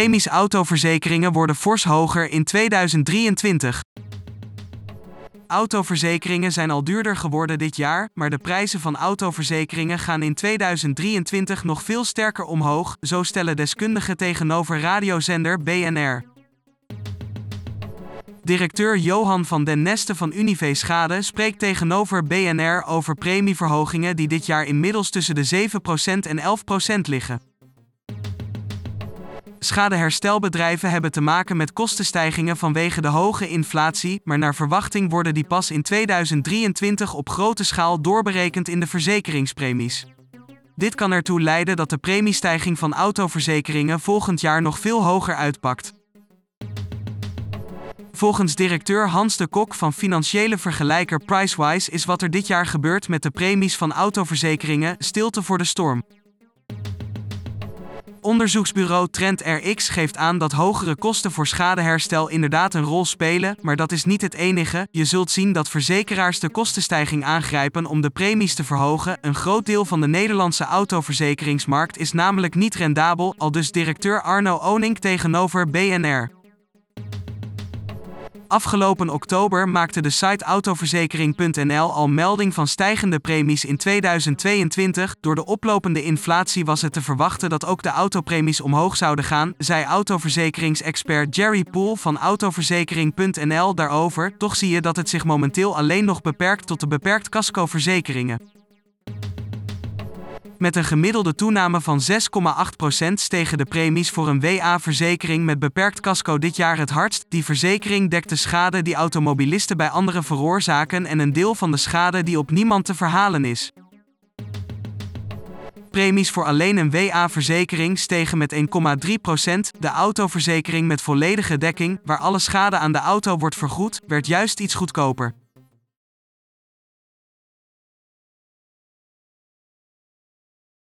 premies autoverzekeringen worden fors hoger in 2023. Autoverzekeringen zijn al duurder geworden dit jaar, maar de prijzen van autoverzekeringen gaan in 2023 nog veel sterker omhoog, zo stellen deskundigen tegenover radiozender BNR. Directeur Johan van den Neste van Unive Schade spreekt tegenover BNR over premieverhogingen die dit jaar inmiddels tussen de 7% en 11% liggen. Schadeherstelbedrijven hebben te maken met kostenstijgingen vanwege de hoge inflatie, maar naar verwachting worden die pas in 2023 op grote schaal doorberekend in de verzekeringspremies. Dit kan ertoe leiden dat de premiestijging van autoverzekeringen volgend jaar nog veel hoger uitpakt. Volgens directeur Hans de Kok van financiële vergelijker PriceWise is wat er dit jaar gebeurt met de premies van autoverzekeringen stilte voor de storm. Onderzoeksbureau TrendRx geeft aan dat hogere kosten voor schadeherstel inderdaad een rol spelen, maar dat is niet het enige. Je zult zien dat verzekeraars de kostenstijging aangrijpen om de premies te verhogen. Een groot deel van de Nederlandse autoverzekeringsmarkt is namelijk niet rendabel, aldus directeur Arno Onink tegenover BNR. Afgelopen oktober maakte de site Autoverzekering.nl al melding van stijgende premies in 2022. Door de oplopende inflatie was het te verwachten dat ook de autopremies omhoog zouden gaan, zei autoverzekeringsexpert Jerry Pool van Autoverzekering.nl daarover. Toch zie je dat het zich momenteel alleen nog beperkt tot de beperkt cascoverzekeringen. Met een gemiddelde toename van 6,8% stegen de premies voor een WA-verzekering met beperkt casco dit jaar het hardst. Die verzekering dekt de schade die automobilisten bij anderen veroorzaken en een deel van de schade die op niemand te verhalen is. Premies voor alleen een WA-verzekering stegen met 1,3%. De autoverzekering met volledige dekking, waar alle schade aan de auto wordt vergoed, werd juist iets goedkoper.